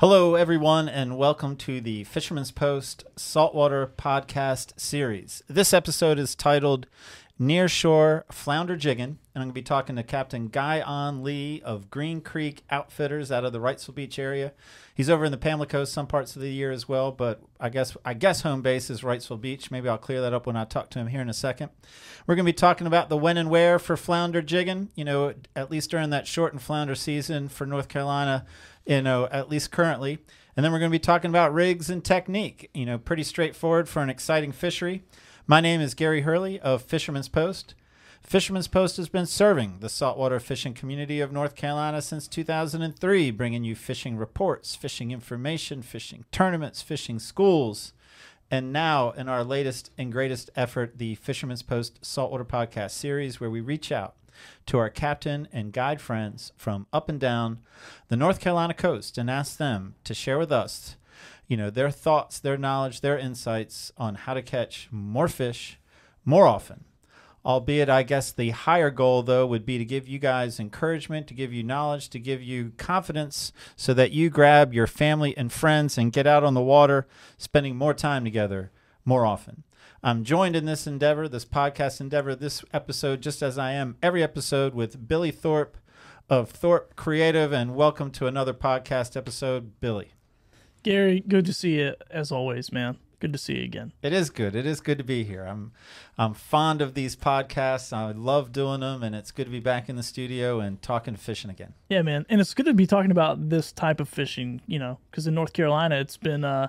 Hello, everyone, and welcome to the Fisherman's Post Saltwater Podcast Series. This episode is titled Near Shore Flounder Jigging, and I'm going to be talking to Captain Guyon Lee of Green Creek Outfitters out of the Wrightsville Beach area. He's over in the Pamlico some parts of the year as well, but I guess home base is Wrightsville Beach. Maybe I'll clear that up when I talk to him here in a second. We're going to be talking about the when and where for flounder jigging, you know, at least during that shortened flounder season for North Carolina, you know, at least currently. And then we're going to be talking about rigs and technique, you know, pretty straightforward for an exciting fishery. My name is Gary Hurley of Fisherman's Post. Fisherman's Post has been serving the saltwater fishing community of North Carolina since 2003, bringing you fishing reports, fishing information, fishing tournaments, fishing schools, and now in our latest and greatest effort, the Fisherman's Post Saltwater Podcast Series, where we reach out to our captain and guide friends from up and down the North Carolina coast and ask them to share with us, you know, their thoughts, their knowledge, their insights on how to catch more fish more often. Albeit, I guess the higher goal, though, would be to give you guys encouragement, to give you knowledge, to give you confidence so that you grab your family and friends and get out on the water, spending more time together more often. I'm joined in this endeavor, this podcast endeavor, this episode, just as I am every episode, with Billy Thorpe of Thorpe Creative, and welcome to another podcast episode, Billy. Gary, good to see you as always, man. Good to see you again. It is good. It is good to be here. I'm fond of these podcasts. I love doing them, and it's good to be back in the studio and talking fishing again. Yeah, man, and it's good to be talking about this type of fishing, you know, because in North Carolina, it's been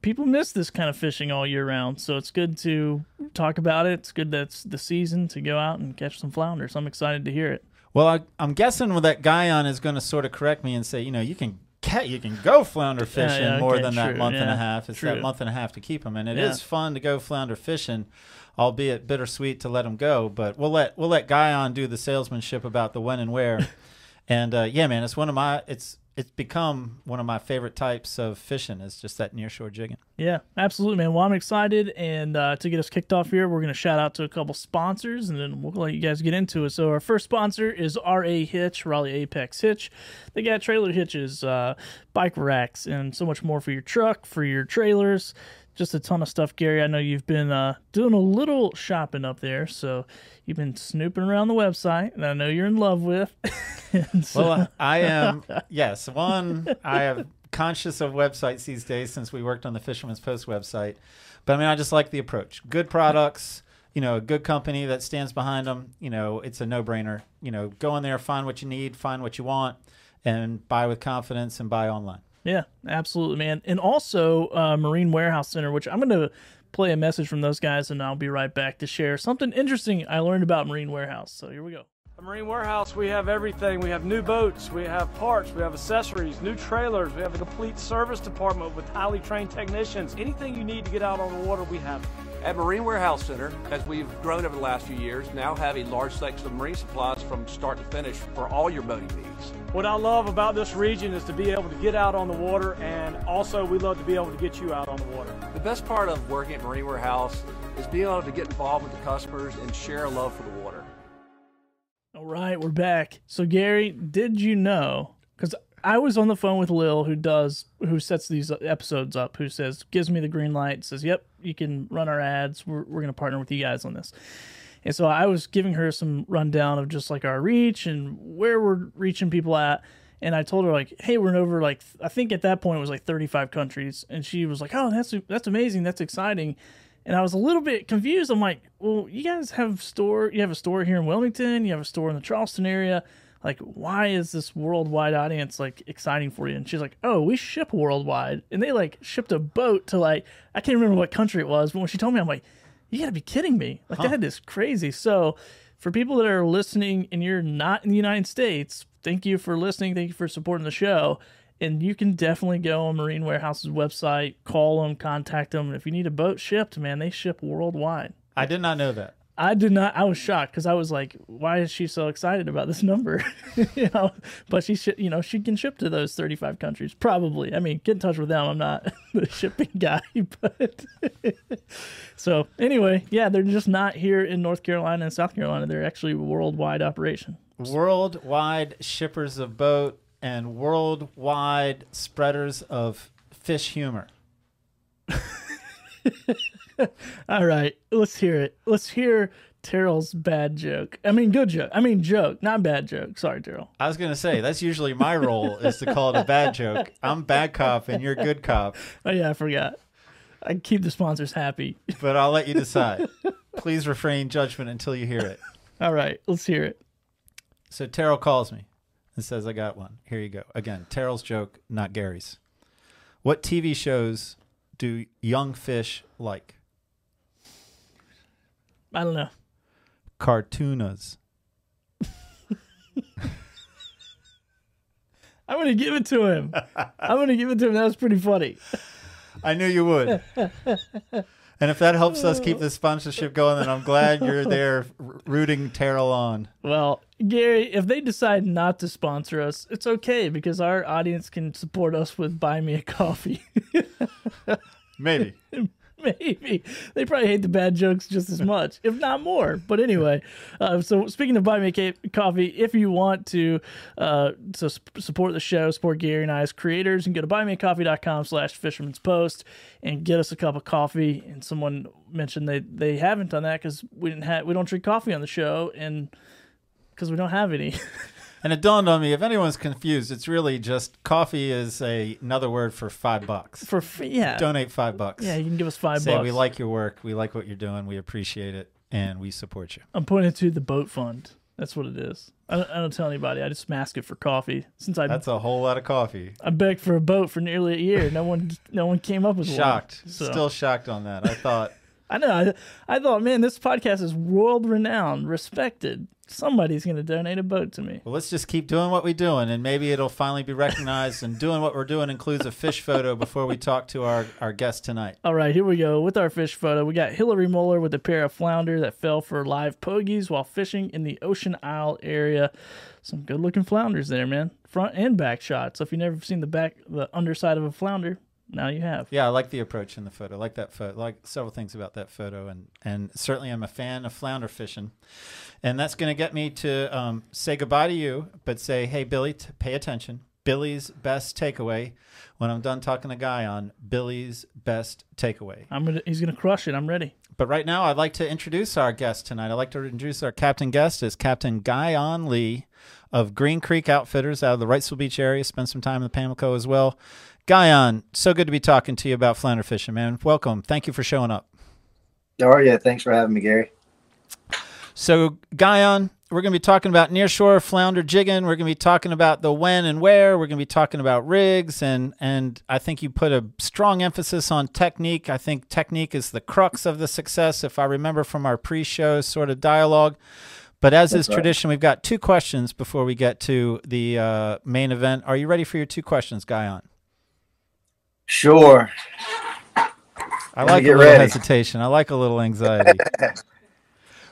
people miss this kind of fishing all year round, so it's good to talk about it. It's good that it's the season to go out and catch some flounders. I'm excited to hear it. Well, I'm guessing that Guyon is going to sort of correct me and say, you know, you can go flounder fishing more than that month and a half. It's that month and a half to keep them, and it is fun to go flounder fishing, albeit bittersweet to let them go. But we'll let Guyon do the salesmanship about the when and where. And yeah, man, it's become one of my favorite types of fishing, is just that nearshore jigging. Yeah, absolutely, man. Well, I'm excited, and to get us kicked off here, we're going to shout out to a couple sponsors, and then we'll let you guys get into it. So our first sponsor is RA Hitch, Raleigh Apex Hitch. They got trailer hitches, bike racks, and so much more for your truck, for your trailers. Just a ton of stuff, Gary. I know you've been doing a little shopping up there, so you've been snooping around the website, and I know you're in love with. Well, I am. Yes, one, I am conscious of websites these days since we worked on the Fisherman's Post website. But, I mean, I just like the approach. Good products, you know, a good company that stands behind them. You know, it's a no-brainer. You know, go in there, find what you need, find what you want, and buy with confidence and buy online. Yeah, absolutely, man. And also Marine Warehouse Center, which I'm going to play a message from those guys, and I'll be right back to share something interesting I learned about Marine Warehouse. So here we go. At Marine Warehouse, we have everything. We have new boats, we have parts, we have accessories, new trailers. We have a complete service department with highly trained technicians. Anything you need to get out on the water, we have it. At Marine Warehouse Center, as we've grown over the last few years, now have a large selection of marine supplies from start to finish for all your boating needs. What I love about this region is to be able to get out on the water, and also we love to be able to get you out on the water. The best part of working at Marine Warehouse is being able to get involved with the customers and share a love for the water. All right, we're back. So Gary, did you know, because I was on the phone with Lil, who sets these episodes up, who says, gives me the green light, says, yep, you can run our ads. We're going to partner with you guys on this. And so I was giving her some rundown of just like our reach and where we're reaching people at. And I told her, like, hey, we're in over, like, I think at that point it was like 35 countries. And she was like, oh, that's amazing. That's exciting. And I was a little bit confused. I'm like, well, you guys have a store here in Wilmington. You have a store in the Charleston area. Like, why is this worldwide audience, like, exciting for you? And she's like, oh, we ship worldwide. And they, like, shipped a boat to, like, I can't remember what country it was, but when she told me, I'm like, you got to be kidding me. Like, that is crazy. So for people that are listening and you're not in the United States, thank you for listening. Thank you for supporting the show. And you can definitely go on Marine Warehouse's website, call them, contact them. And if you need a boat shipped, man, they ship worldwide. I did not know that. I did not. I was shocked because I was like, "Why is she so excited about this number?" You know, but she can ship to those 35 countries probably. I mean, get in touch with them. I'm not the shipping guy, but so anyway, yeah, they're just not here in North Carolina and South Carolina. They're actually a worldwide operation. Worldwide shippers of boat. and worldwide spreaders of fish humor. All right, let's hear it. Let's hear Terrell's bad joke. I mean, good joke. I mean, joke, not bad joke. Sorry, Terrell. I was going to say, that's usually my role is to call it a bad joke. I'm bad cop and you're good cop. Oh, yeah, I forgot. I keep the sponsors happy. But I'll let you decide. Please refrain judgment until you hear it. All right, let's hear it. So Terrell calls me and says, I got one. Here you go. Again, Terrell's joke, not Gary's. What TV shows do young fish like? I don't know. Cartoonas. I'm going to give it to him. I'm going to give it to him. That was pretty funny. I knew you would. And if that helps us keep this sponsorship going, then I'm glad you're there rooting Terrell on. Well, Gary, if they decide not to sponsor us, it's okay because our audience can support us with Buy Me a Coffee. Maybe. Maybe. They probably hate the bad jokes just as much, if not more. But anyway, so speaking of Buy Me a Coffee, if you want to support the show, support Gary and I as creators, and go to buymeacoffee.com/fishermanspost and get us a cup of coffee. And someone mentioned they haven't done that because we don't drink coffee on the show and because we don't have any. And it dawned on me, if anyone's confused, it's really just coffee is another word for $5. For yeah. Donate $5. Yeah, you can give us $5. Say, we like your work. We like what you're doing. We appreciate it. And we support you. I'm pointing to the boat fund. That's what it is. I don't tell anybody. I just mask it for coffee. That's a whole lot of coffee. I begged for a boat for nearly a year. No one came up with one. Shocked. So. Still shocked on that. I thought. I know. I thought, man, this podcast is world-renowned, respected. Somebody's going to donate a boat to me. Well, let's just keep doing what we're doing, and maybe it'll finally be recognized. And doing what we're doing includes a fish photo before we talk to our guest tonight. All right, here we go with our fish photo. We got Hillary Muller with a pair of flounder that fell for live pogies while fishing in the Ocean Isle area. Some good-looking flounders there, man. Front and back shots. So if you've never seen the underside of a flounder, now you have. Yeah, I like the approach in the photo. I like that photo. I like several things about that photo, and certainly I'm a fan of flounder fishing. And that's going to get me to say goodbye to you, but say, hey, Billy, pay attention. Billy's best takeaway. When I'm done talking to Guy on Billy's best takeaway, he's going to crush it. I'm ready. But right now, I'd like to introduce our guest tonight. I'd like to introduce our captain guest as Captain Guyon Lee of Green Creek Outfitters out of the Wrightsville Beach area. Spent some time in the Pamlico as well. Guyon, so good to be talking to you about flounder fishing, man. Welcome. Thank you for showing up. How are you? Thanks for having me, Gary. So, Guyon, we're going to be talking about nearshore flounder jigging. We're going to be talking about the when and where. We're going to be talking about rigs, and I think you put a strong emphasis on technique. I think technique is the crux of the success, if I remember from our pre-show sort of dialogue. But as is tradition, we've got two questions before we get to the main event. Are you ready for your two questions, Guyon? Sure. I like a little hesitation. I like a little anxiety.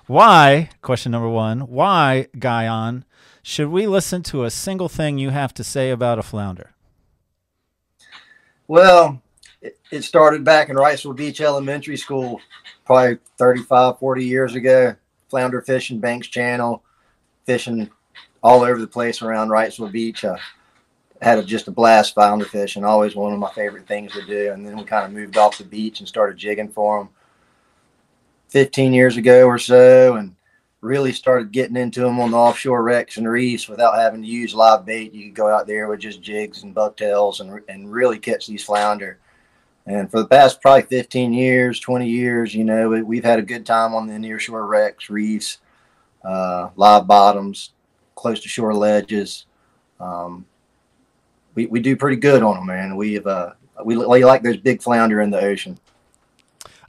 Why, question number one, why, Guyon, should we listen to a single thing you have to say about a flounder? Well, it started back in Wrightsville Beach Elementary School, probably 35, 40 years ago. Flounder fishing, Banks Channel, fishing all over the place around Wrightsville Beach. Had just a blast flounder fishing, always one of my favorite things to do. And then we kind of moved off the beach and started jigging for them 15 years ago or so, and really started getting into them on the offshore wrecks and reefs without having to use live bait. You could go out there with just jigs and bucktails and really catch these flounder. And for the past probably 15 years, 20 years, you know, we've had a good time on the nearshore wrecks, reefs, live bottoms, close to shore ledges. We do pretty good on them, man. We like those big flounder in the ocean.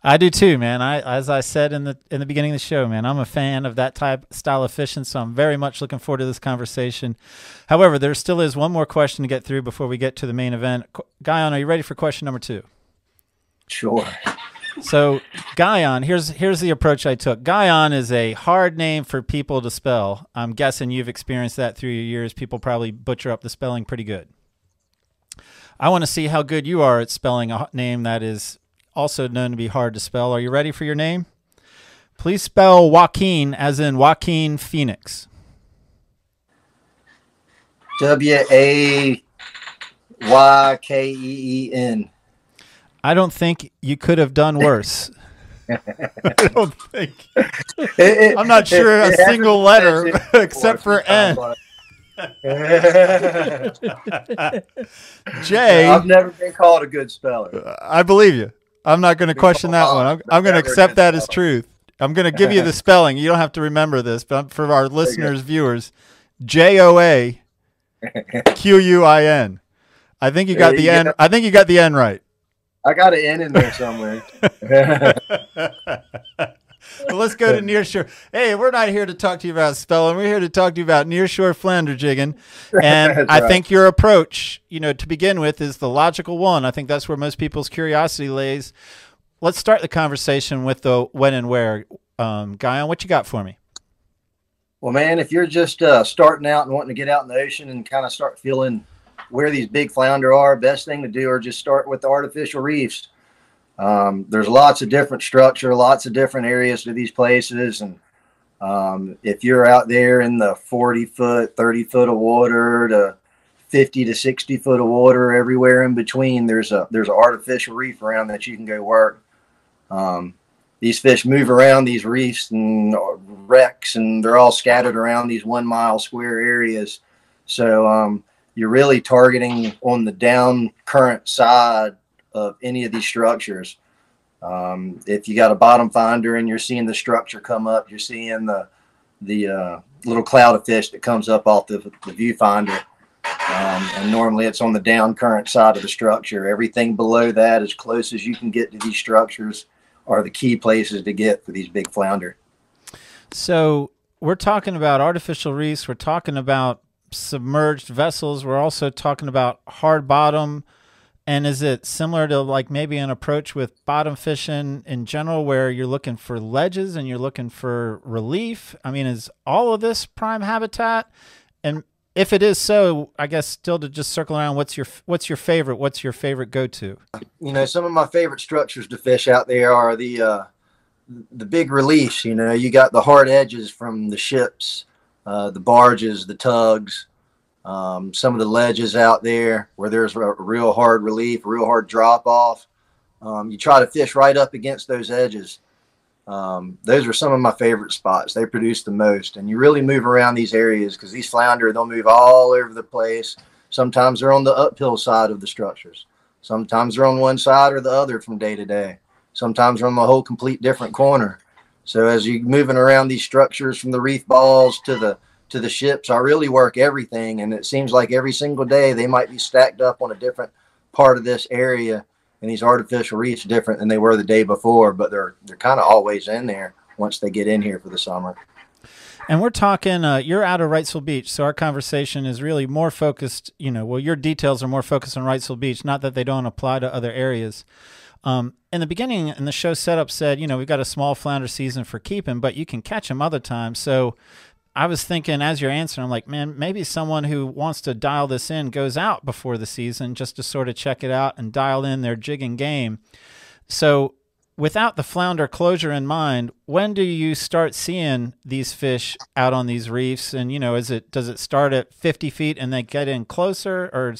I do too, man. As I said in the beginning of the show, man, I'm a fan of that style of fishing, so I'm very much looking forward to this conversation. However, there still is one more question to get through before we get to the main event. Guyon, are you ready for question number two? Sure. So, Guyon, here's the approach I took. Guyon is a hard name for people to spell. I'm guessing you've experienced that through your years. People probably butcher up the spelling pretty good. I want to see how good you are at spelling a name that is also known to be hard to spell. Are you ready for your name? Please spell Joaquin as in Joaquin Phoenix. W-A-Y-K-E-E-N. I don't think you could have done worse. I don't think. I'm not sure a single letter except for N. J. I've never been called a good speller. I believe you. I'm not going to question that one. I'm going to accept that as truth. I'm going to give you the spelling. You don't have to remember this, but for our listeners, viewers, J-O-A-Q-U-I-N. I think you got the N. I think you got the N right. I got an N in there somewhere. Well, let's go to nearshore. Hey, we're not here to talk to you about spelling. We're here to talk to you about nearshore flounder jigging. And I think your approach, you know, to begin with is the logical one. I think that's where most people's curiosity lays. Let's start the conversation with the when and where. Guyon, what you got for me? Well, man, if you're just starting out and wanting to get out in the ocean and kind of start feeling where these big flounder are, best thing to do are just start with the artificial reefs. There's lots of different structure, lots of different areas to these places. And if you're out there in the 40 foot, 30 foot of water to 50 to 60 foot of water, everywhere in between, there's an artificial reef around that you can go work. These fish move around these reefs and wrecks, and they're all scattered around these 1 mile square areas. So you're really targeting on the down current side of any of these structures. If you got a bottom finder and you're seeing the structure come up, you're seeing the little cloud of fish that comes up off the viewfinder. And normally it's on the down current side of the structure. Everything below that, as close as you can get to these structures, are the key places to get for these big flounder. So we're talking about artificial reefs. We're talking about submerged vessels. We're also talking about hard bottom. And is it similar to like maybe an approach with bottom fishing in general where you're looking for ledges and you're looking for relief? I mean, is all of this prime habitat? And if it is so, I guess still to just circle around, what's your favorite? What's your favorite go-to? You know, some of my favorite structures to fish out there are the big reliefs. You know, you got the hard edges from the ships, the barges, the tugs. Some of the ledges out there where there's a real hard relief, real hard drop off. You try to fish right up against those edges. Those are some of my favorite spots. They produce the most, and you really move around these areas because these flounder, they'll move all over the place. Sometimes they're on the uphill side of the structures. Sometimes they're on one side or the other from day to day. Sometimes they're on the whole complete different corner. So as you're moving around these structures from the reef balls to the ships, I really work everything, and it seems like every single day they might be stacked up on a different part of this area, and these artificial reefs different than they were the day before, but they're kind of always in there once they get in here for the summer. And we're talking, you're out of Wrightsville Beach, so our conversation is really more focused, you know, well, your details are more focused on Wrightsville Beach, not that they don't apply to other areas. In the beginning, and the show setup said, you know, we've got a small flounder season for keeping, but you can catch them other times. So I was thinking as you're answering, I'm like, man, maybe someone who wants to dial this in goes out before the season just to sort of check it out and dial in their jigging game. So without the flounder closure in mind, when do you start seeing these fish out on these reefs? And, you know, does it start at 50 feet and they get in closer, or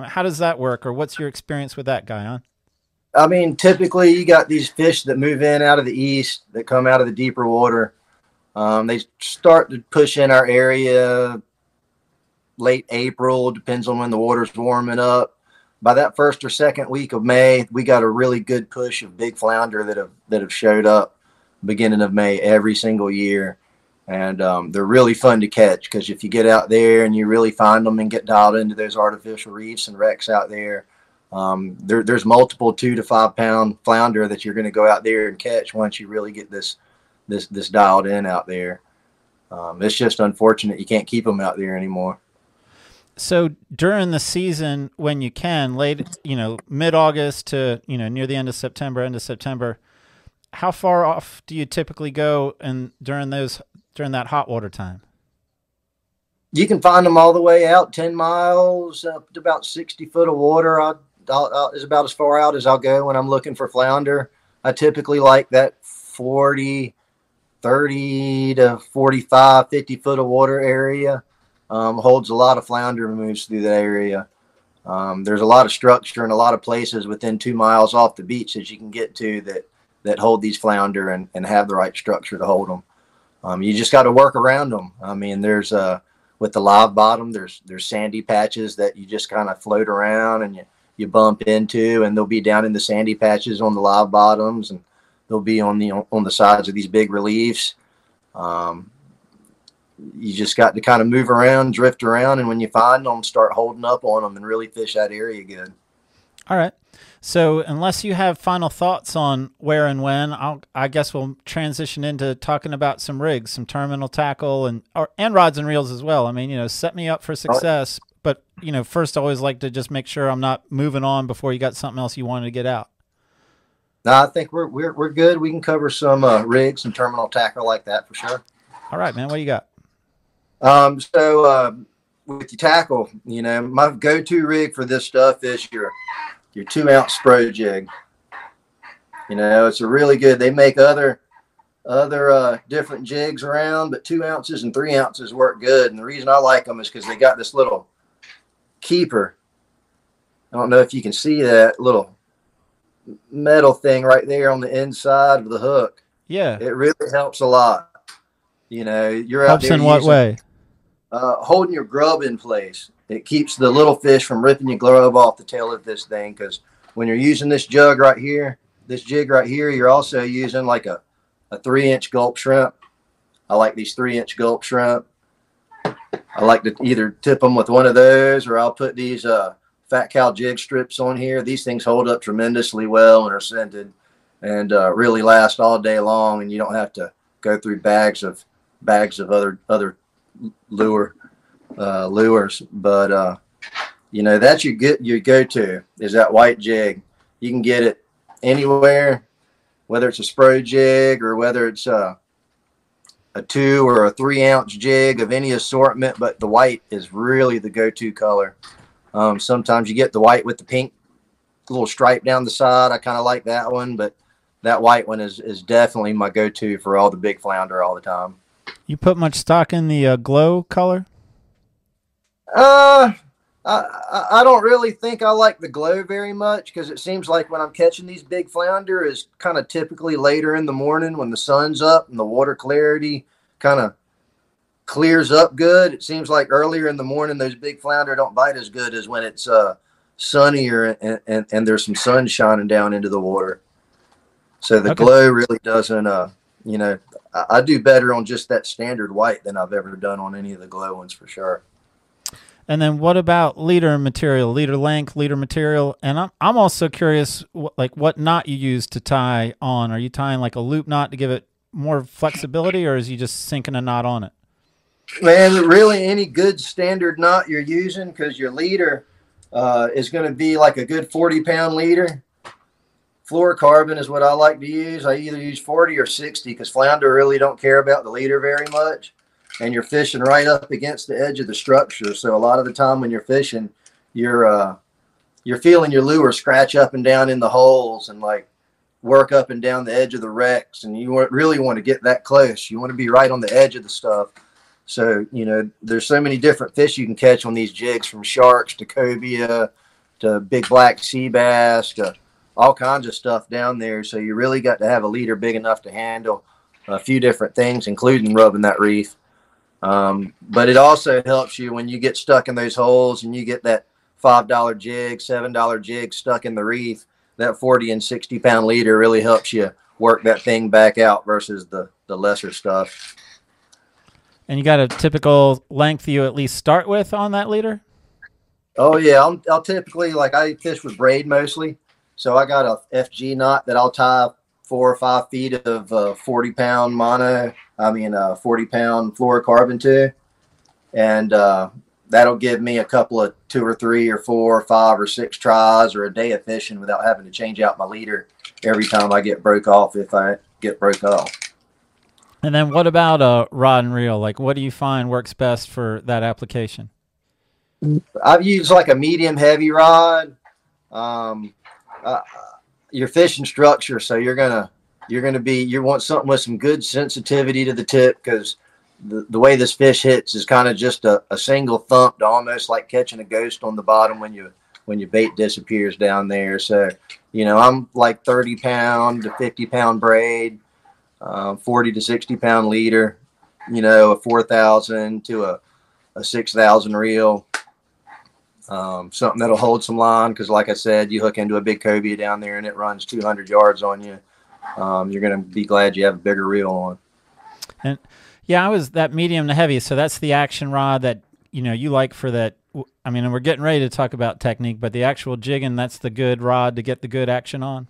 how does that work? Or what's your experience with that, Guyon? I mean, typically you got these fish that move in out of the east that come out of the deeper water. They start to push in our area late April, depends on when the water's warming up. By that first or second week of May, we got a really good push of big flounder that have showed up beginning of May every single year. And they're really fun to catch, because if you get out there and you really find them and get dialed into those artificial reefs and wrecks out there, there's multiple 2 to 5 pound flounder that you're going to go out there and catch once you really get this dialed in out there. It's just unfortunate you can't keep them out there anymore. So during the season, when you can, late, you know, mid-August to, you know, near the end of September, how far off do you typically go? And during that hot water time, you can find them all the way out 10 miles up to about 60 foot of water. Is about as far out as I'll go when I'm looking for flounder. I typically like that 30 to 45, 50 foot of water area. holds a lot of flounder moves through that area. There's a lot of structure and a lot of places within 2 miles off the beach that you can get to that hold these flounder and have the right structure to hold them. You just got to work around them. I mean, there's with the live bottom, there's sandy patches that you just kind of float around and you bump into, and they'll be down in the sandy patches on the live bottoms, and they'll be on the sides of these big reliefs. You just got to kind of move around, drift around, and when you find them, start holding up on them and really fish that area good. All right. So unless you have final thoughts on where and when, I guess we'll transition into talking about some rigs, some terminal tackle, and rods and reels as well. I mean, you know, set me up for success. Right. But, you know, first I always like to just make sure I'm not moving on before you got something else you wanted to get out. No, I think we're good. We can cover some rigs and terminal tackle like that for sure. All right, man. What do you got? So with your tackle, you know, my go-to rig for this stuff is your 2-ounce Spro jig. You know, it's a really good, they make other different jigs around, but 2 ounces and 3 ounces work good. And the reason I like them is because they got this little keeper. I don't know if you can see that little metal thing right there on the inside of the hook. Yeah. It really helps a lot. You know, you're out there. Helps in what way? Holding your grub in place. It keeps the little fish from ripping your glove off the tail of this thing, because when you're using this jig right here, you're also using like a 3-inch gulp shrimp. I like these 3-inch gulp shrimp. I like to either tip them with one of those, or I'll put these Fat Cow jig strips on here. These things hold up tremendously well and are scented, and really last all day long, and you don't have to go through bags of other lure lures. But you know, that's your go-to is that white jig. You can get it anywhere, whether it's a Spro jig or whether it's a 2 or a 3-ounce jig of any assortment, but the white is really the go-to color. Sometimes you get the white with the pink little stripe down the side. I kind of like that one, but that white one is definitely my go-to for all the big flounder all the time. You put much stock in the glow color? I don't really think I like the glow very much, because it seems like when I'm catching these big flounder is kind of typically later in the morning when the sun's up and the water clarity kind of clears up good. It seems like earlier in the morning those big flounder don't bite as good as when it's sunnier and there's some sun shining down into the water. So the glow really doesn't, you know, I do better on just that standard white than I've ever done on any of the glow ones for sure. And then what about leader material, leader length, leader material? And I'm also curious, like what knot you use to tie on. Are you tying like a loop knot to give it more flexibility, or is you just sinking a knot on it? Man, really any good standard knot you're using, because your leader is going to be like a good 40-pound leader. Fluorocarbon is what I like to use. I either use 40 or 60 because flounder really don't care about the leader very much. And you're fishing right up against the edge of the structure. So a lot of the time when you're fishing, you're feeling your lure scratch up and down in the holes and like work up and down the edge of the wrecks. And you really want to get that close. You want to be right on the edge of the stuff. So, you know, there's so many different fish you can catch on these jigs, from sharks to cobia to big black sea bass to all kinds of stuff down there. So you really got to have a leader big enough to handle a few different things, including rubbing that reef. But it also helps you when you get stuck in those holes and you get that $5 jig, $7 jig stuck in the reef. That 40 and 60 pound leader really helps you work that thing back out versus the lesser stuff. And you got a typical length you at least start with on that leader? Oh yeah. I'll typically, like, I fish with braid mostly. So I got a FG knot that I'll tie 4 or 5 feet of 40-pound mono. I mean, 40-pound fluorocarbon to, and that'll give me a couple of 2 or 3 or 4 or 5 or 6 tries or a day of fishing without having to change out my leader every time I get broke off, if I get broke off. And then what about a rod and reel? Like, what do you find works best for that application? I've used like a medium heavy rod. Your fishing structure, so you want something with some good sensitivity to the tip, because the way this fish hits is kind of just a single thump, to almost like catching a ghost on the bottom when your bait disappears down there. So, you know, I'm like 30 pound to 50 pound braid, 40 to 60 pound leader, you know, a 4,000 to a 6,000 reel, something that'll hold some line. 'Cause like I said, you hook into a big cobia down there and it runs 200 yards on you. You're going to be glad you have a bigger reel on. And yeah, I was that medium to heavy. So that's the action rod that, you know, you like for that. I mean, and we're getting ready to talk about technique, but the actual jigging, that's the good rod to get the good action on.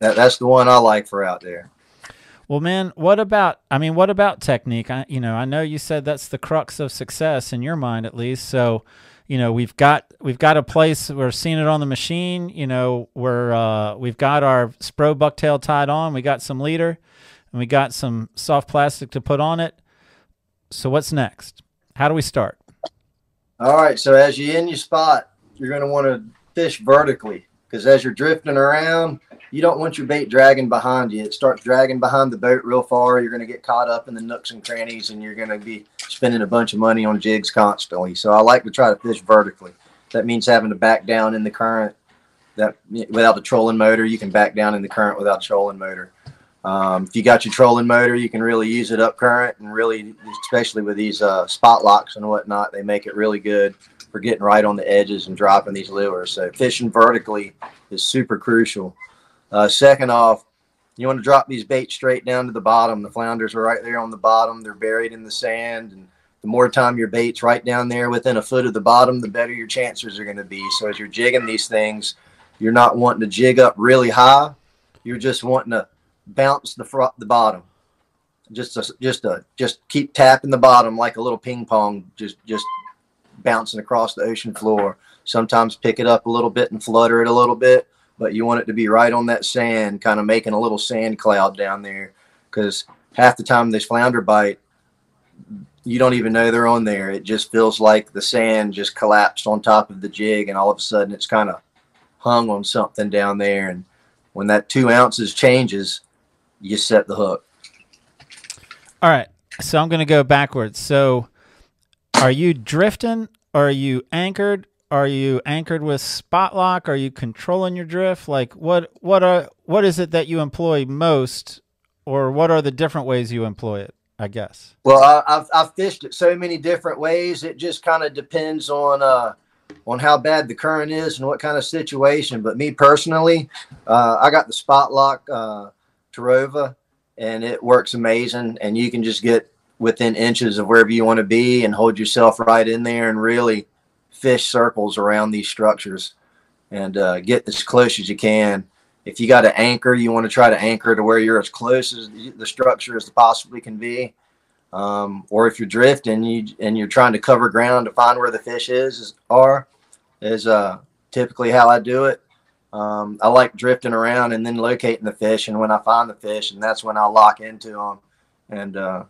That's the one I like for out there. Well, man, what about technique? I know you said that's the crux of success in your mind, at least. So, you know, we've got a place, we're seeing it on the machine. You know, we've got our Spro bucktail tied on. We got some leader and we got some soft plastic to put on it. So what's next? How do we start? All right, so as you're in your spot, you're going to want to fish vertically, because as you're drifting around, you don't want your bait dragging behind you. It starts dragging behind the boat real far. You're going to get caught up in the nooks and crannies, and you're going to be spending a bunch of money on jigs constantly. So I like to try to fish vertically. That means having to back down in the current without the trolling motor. You can back down in the current without trolling motor. If you got your trolling motor, you can really use it up current, and really, especially with these spot locks and whatnot, they make it really good for getting right on the edges and dropping these lures. So fishing vertically is super crucial. Second off, you want to drop these baits straight down to the bottom. The flounders are right there on the bottom. They're buried in the sand, and the more time your bait's right down there within a foot of the bottom, the better your chances are going to be. So as you're jigging these things, you're not wanting to jig up really high. You're just wanting to bounce the bottom, just keep tapping the bottom like a little ping pong, just bouncing across the ocean floor. Sometimes pick it up a little bit and flutter it a little bit, but you want it to be right on that sand, kind of making a little sand cloud down there, because half the time this flounder bite, you don't even know they're on there. It just feels like the sand just collapsed on top of the jig, and all of a sudden it's kind of hung on something down there. And when that 2 ounces changes, you set the hook. All right, so I'm going to go backwards. So are you drifting? Are you anchored? Are you anchored with spot lock? Are you controlling your drift? Like what is it that you employ most, or what are the different ways you employ it, I guess? Well, I've fished it so many different ways. It just kind of depends on how bad the current is and what kind of situation. But me personally, I got the spot lock, Terrova, and it works amazing, and you can just get within inches of wherever you want to be and hold yourself right in there and really fish circles around these structures and get as close as you can. If you got to anchor, you want to try to anchor to where you're as close as the structure as possibly can be, or if you're drifting and you're trying to cover ground to find where the fish is typically how I do it. I like drifting around and then locating the fish, and when I find the fish, and that's when I lock into them and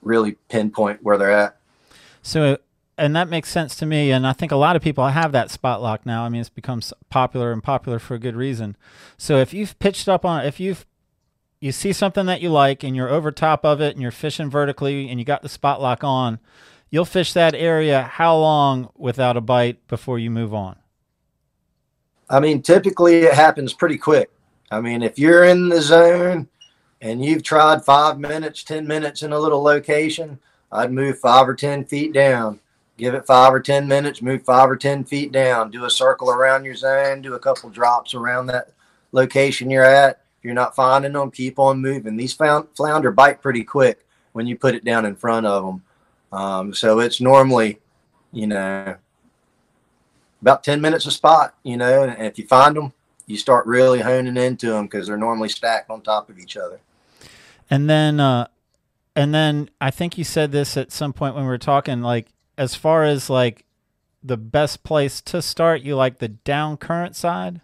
really pinpoint where they're at. So, and that makes sense to me, and I think a lot of people have that spot lock now. I mean, it's become popular, and popular for a good reason. So if you've pitched up on, you see something that you like and you're over top of it and you're fishing vertically and you got the spot lock on, you'll fish that area how long without a bite before you move on? I mean, typically it happens pretty quick. I mean, if you're in the zone and you've tried 5 minutes, 10 minutes in a little location, I'd move 5 or 10 feet down. Give it 5 or 10 minutes, move 5 or 10 feet down. Do a circle around your zone, do a couple drops around that location you're at. If you're not finding them, keep on moving. These flounder bite pretty quick when you put it down in front of them. So it's normally, you know, about 10 minutes a spot, you know, and if you find them, you start really honing into them because they're normally stacked on top of each other. And then I think you said this at some point when we were talking, like, as far as like the best place to start, you like the down current side?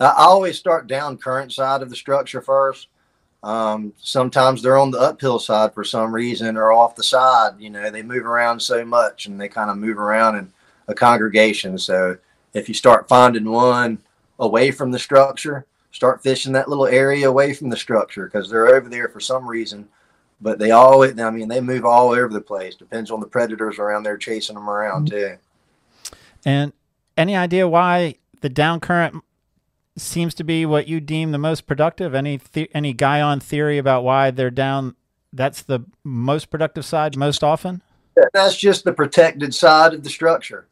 I always start down current side of the structure first. Sometimes they're on the uphill side for some reason, or off the side, you know, they move around so much and they kind of move around and a congregation. So if you start finding one away from the structure, start fishing that little area away from the structure because they're over there for some reason. But they all, I mean, they move all over the place. Depends on the predators around there chasing them around too. And any idea why the down current seems to be what you deem the most productive? Any Guyon theory about why they're down? That's the most productive side most often. That's just the protected side of the structure.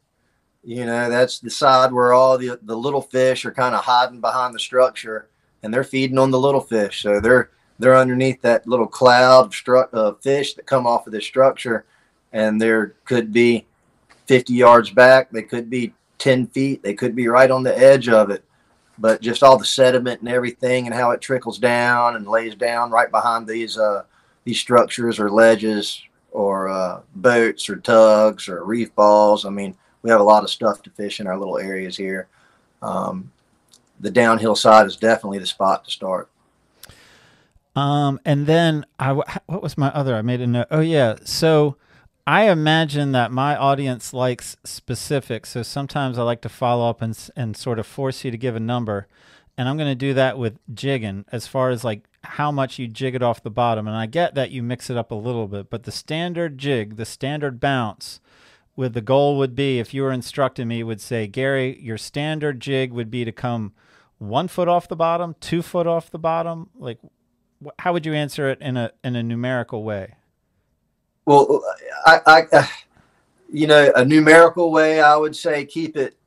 You know, that's the side where all the little fish are kind of hiding behind the structure, and they're feeding on the little fish. So they're underneath that little cloud of fish that come off of this structure, and there could be 50 yards back. They could be 10 feet. They could be right on the edge of it. But just all the sediment and everything and how it trickles down and lays down right behind these structures or ledges or boats or tugs or reef balls. I mean, we have a lot of stuff to fish in our little areas here. The downhill side is definitely the spot to start. And then what was my other, I made a note. Oh yeah. So I imagine that my audience likes specifics. So sometimes I like to follow up and sort of force you to give a number. And I'm going to do that with jigging as far as like how much you jig it off the bottom. And I get that you mix it up a little bit, but the standard jig, the standard bounce with the goal would be, if you were instructing me, would say, Gary, your standard jig would be to come 1 foot off the bottom, 2 foot off the bottom. Like, how would you answer it in a numerical way? Well, you know, a numerical way, I would say keep it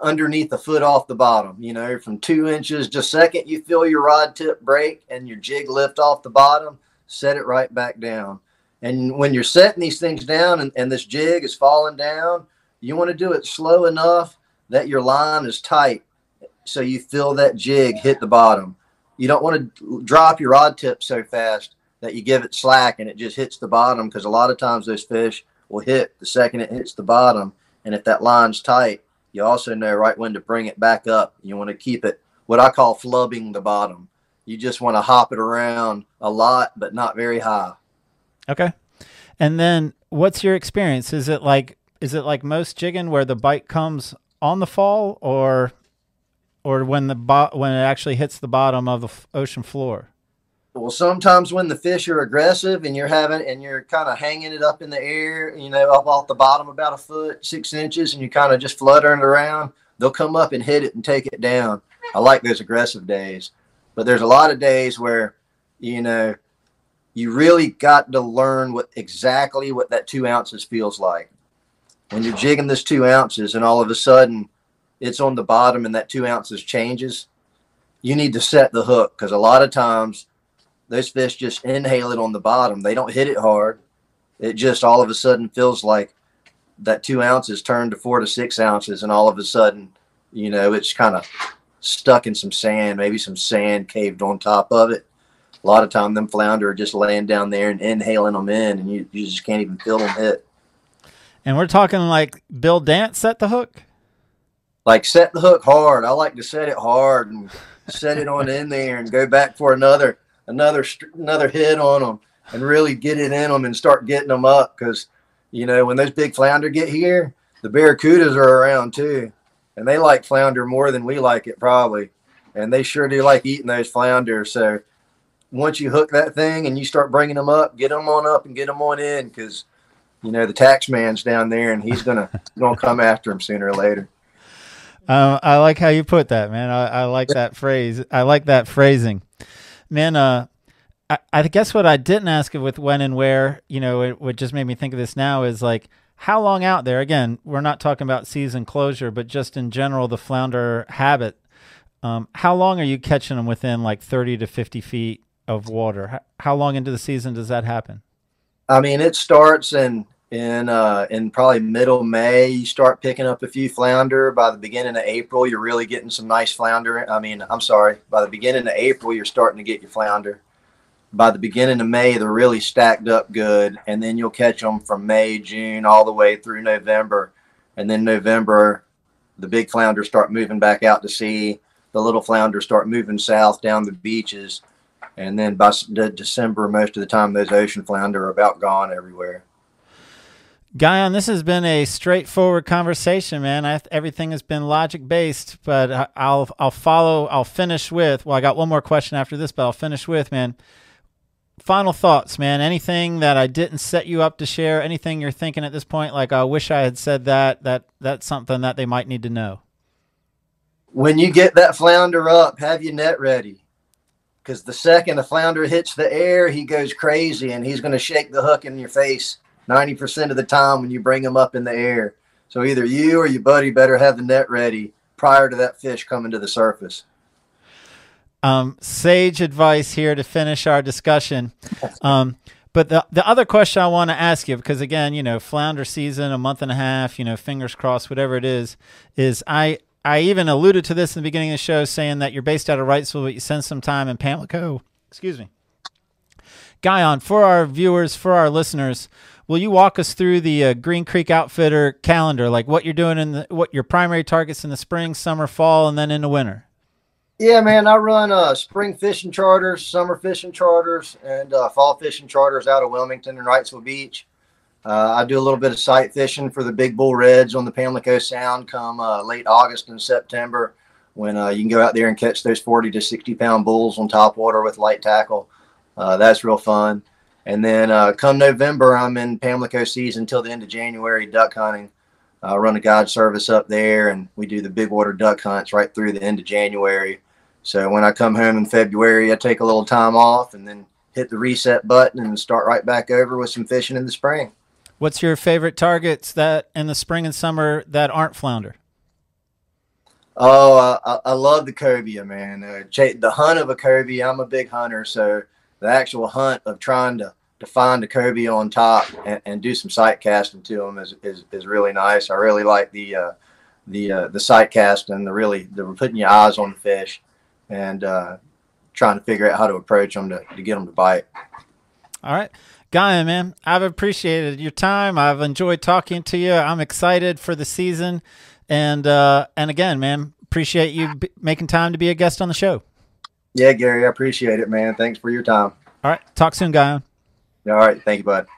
underneath a foot off the bottom, you know, from 2 inches. Just second you feel your rod tip break and your jig lift off the bottom, set it right back down. And when you're setting these things down and this jig is falling down, you want to do it slow enough that your line is tight so you feel that jig hit the bottom. You don't want to drop your rod tip so fast that you give it slack and it just hits the bottom, because a lot of times those fish will hit the second it hits the bottom. And if that line's tight, you also know right when to bring it back up. You want to keep it what I call flubbing the bottom. You just want to hop it around a lot, but not very high. Okay. And then what's your experience? Is it like most jigging where the bite comes on the fall, or when it actually hits the bottom of the ocean floor? Well, sometimes when the fish are aggressive and you're kind of hanging it up in the air, you know, up off the bottom about a foot, 6 inches, and you kind of just fluttering it around, they'll come up and hit it and take it down. I like those aggressive days, but there's a lot of days where, you know, you really got to learn exactly what that 2 ounces feels like. When you're jigging this 2 ounces and all of a sudden it's on the bottom and that 2 ounces changes, you need to set the hook, because a lot of times those fish just inhale it on the bottom. They don't hit it hard. It just all of a sudden feels like that 2 ounces turned to 4 to 6 ounces, and all of a sudden, you know, it's kind of stuck in some sand, maybe some sand caved on top of it. A lot of time them flounder are just laying down there and inhaling them in, and you just can't even feel them hit. And we're talking like Bill Dance set the hook? Like set the hook hard. I like to set it hard and set it on in there and go back for another hit on them and really get it in them and start getting them up. Because, you know, when those big flounder get here, the barracudas are around too. And they like flounder more than we like it probably. And they sure do like eating those flounder. So once you hook that thing and you start bringing them up, get them on up and get them on in, because, you know, the tax man's down there and he's gonna come after them sooner or later. I like how you put that, man. I like that phrase. I like that phrasing, man. I guess what I didn't ask with when and where, you know, what just made me think of this now is like, how long out there? Again, we're not talking about season closure, but just in general, the flounder habit. How long are you catching them within like 30 to 50 feet of water? How long into the season does that happen? I mean, it starts in probably middle May. You start picking up a few flounder. By the beginning of April, you're really getting some nice flounder. I mean, I'm sorry, by the beginning of April, you're starting to get your flounder. By the beginning of May, they're really stacked up good, and then you'll catch them from May, June, all the way through November. And then November, the big flounder start moving back out to sea. The little flounder start moving south down the beaches. And then by December, most of the time, those ocean flounder are about gone everywhere. Guyon, this has been a straightforward conversation, man. Everything has been logic based, but I'll finish with, well, I got one more question after this, but I'll finish with, man, final thoughts, man. Anything that I didn't set you up to share? Anything you're thinking at this point? Like, I wish I had said that. That's something that they might need to know. When you get that flounder up, have your net ready. Because the second a flounder hits the air, he goes crazy, and he's going to shake the hook in your face 90% of the time when you bring him up in the air. So either you or your buddy better have the net ready prior to that fish coming to the surface. Sage advice here to finish our discussion. But the other question I want to ask you, because again, you know, flounder season, a month and a half, you know, fingers crossed, whatever it is I even alluded to this in the beginning of the show, saying that you're based out of Wrightsville, but you spend some time in Pamlico. Excuse me. Guyon, for our viewers, for our listeners, will you walk us through the Green Creek Outfitter calendar, like what you're doing in the, what your primary targets in the spring, summer, fall, and then in the winter? Yeah, man, I run spring fishing charters, summer fishing charters, and fall fishing charters out of Wilmington and Wrightsville Beach. I do a little bit of sight fishing for the big bull reds on the Pamlico Sound come late August and September, when you can go out there and catch those 40 to 60 pound bulls on topwater with light tackle. That's real fun. And then come November, I'm in Pamlico season till the end of January duck hunting. I run a guide service up there, and we do the big water duck hunts right through the end of January. So when I come home in February, I take a little time off and then hit the reset button and start right back over with some fishing in the spring. What's your favorite targets that in the spring and summer that aren't flounder? Oh, I love the cobia, man. The hunt of a cobia, I'm a big hunter, so the actual hunt of trying to find a cobia on top and do some sight casting to them is really nice. I really like the sight casting, the putting your eyes on the fish and trying to figure out how to approach them to get them to bite. All right. Guyon, man, I've appreciated your time. I've enjoyed talking to you. I'm excited for the season. And again, man, appreciate you making time to be a guest on the show. Yeah, Gary, I appreciate it, man. Thanks for your time. All right. Talk soon, Guyon. All right. Thank you, bud.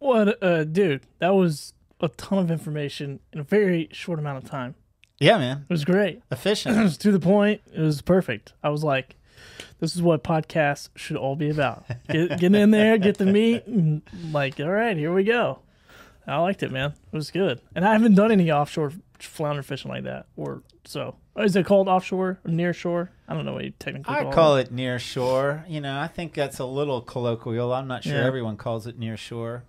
What, dude, that was a ton of information in a very short amount of time. Yeah, man. It was great. Efficient. It was to the point. It was perfect. I was like, this is what podcasts should all be about. Get in there, get the meat. And like, all right, here we go. I liked it, man. It was good. And I haven't done any offshore flounder fishing like that. Or so. Is it called offshore or near shore? I don't know what you technically call it. I call it near shore. You know, I think that's a little colloquial. I'm not sure everyone calls it near shore.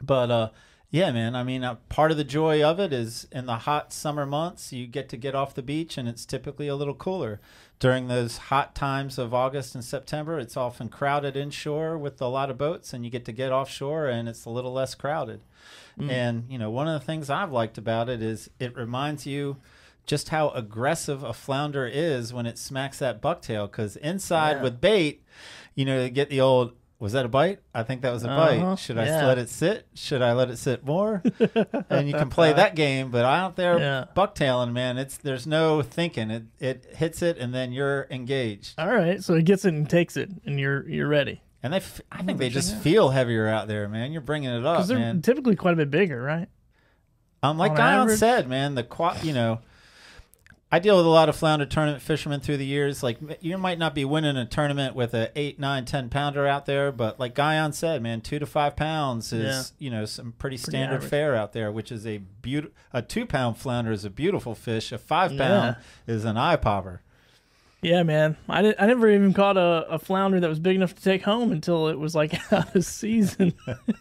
But, yeah, man, I mean, part of the joy of it is in the hot summer months, you get to get off the beach, and it's typically a little cooler. During those hot times of August and September, it's often crowded inshore with a lot of boats, and you get to get offshore, and it's a little less crowded. Mm. And, you know, one of the things I've liked about it is it reminds you just how aggressive a flounder is when it smacks that bucktail, because inside with bait, you know, they get the old, was that a bite? I think that was a bite. Should I let it sit? Should I let it sit more? And you can play that game, but out there bucktailing, man, there's no thinking. It hits it, and then you're engaged. All right, so it gets it and takes it, and you're ready. And I think they just feel heavier out there, man. You're bringing it up, they're man. Typically quite a bit bigger, right? Like Guyon said, man, you know, I deal with a lot of flounder tournament fishermen through the years. Like, you might not be winning a tournament with an 8, 9, 10 pounder out there, but like Guyon said, man, 2 to 5 pounds is you know, some pretty standard average fare out there, which is a beautiful. A 2 pound flounder is a beautiful fish. A 5 pound is an eye popper. Yeah, man, I never even caught a flounder that was big enough to take home until it was like out of season.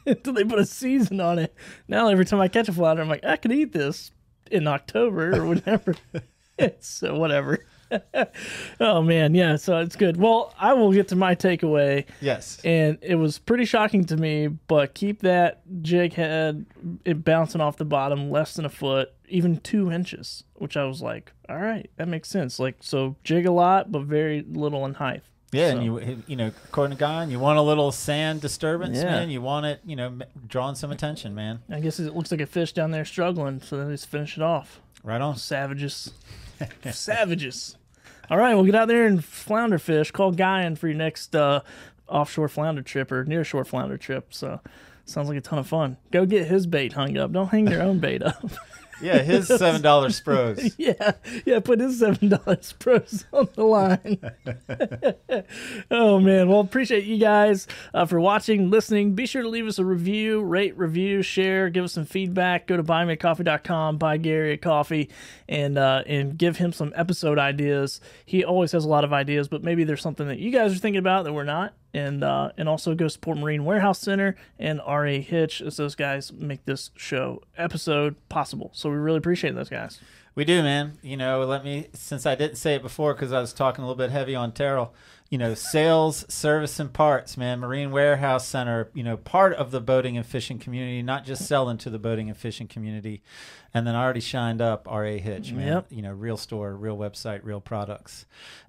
Until they put a season on it. Now every time I catch a flounder, I'm like, I could eat this in October or whatever. So whatever. Oh man, yeah, so it's good. Well, I will get to my takeaway. Yes. And it was pretty shocking to me, but keep that jig head, it bouncing off the bottom less than a foot, even 2 inches, which I was like, all right, that makes sense. Like, so jig a lot, but very little in height. Yeah, so. And you know, according to Guyon, you want a little sand disturbance, man. You want it, you know, drawing some attention, man. I guess it looks like a fish down there struggling, so then just finish it off. Right on. Savages. Savages. All right, well, get out there and flounder fish. Call Guyon for your next offshore flounder trip or near shore flounder trip. So, sounds like a ton of fun. Go get his bait hung up. Don't hang your own bait up. Yeah, his $7 Spros. Yeah, put his $7 Spros on the line. Oh, man. Well, appreciate you guys for watching, listening. Be sure to leave us a review, rate, review, share, give us some feedback. Go to buymeacoffee.com, buy Gary a coffee, and give him some episode ideas. He always has a lot of ideas, but maybe there's something that you guys are thinking about that we're not. And also go support Marine Warehouse Center and R.A. Hitch as those guys make this show episode possible. So we really appreciate those guys. We do, man. You know, since I didn't say it before because I was talking a little bit heavy on Terrell, you know, sales, service, and parts, man. Marine Warehouse Center, you know, part of the boating and fishing community, not just selling to the boating and fishing community. And then I already shined up R.A. Hitch, man. Yep. You know, real store, real website, real products.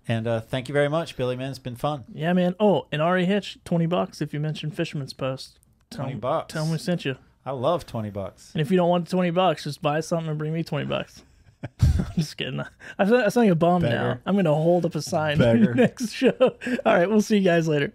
And thank you very much, Billy, man. It's been fun. Yeah, man. Oh, and R.A. Hitch, 20 bucks if you mention Fisherman's Post. $20. Tell them we sent you. I love 20 bucks. And if you don't want 20 bucks, just buy something and bring me 20 bucks. I'm just kidding. I sound like a bum now. I'm going to hold up a sign for the next show. All right, we'll see you guys later.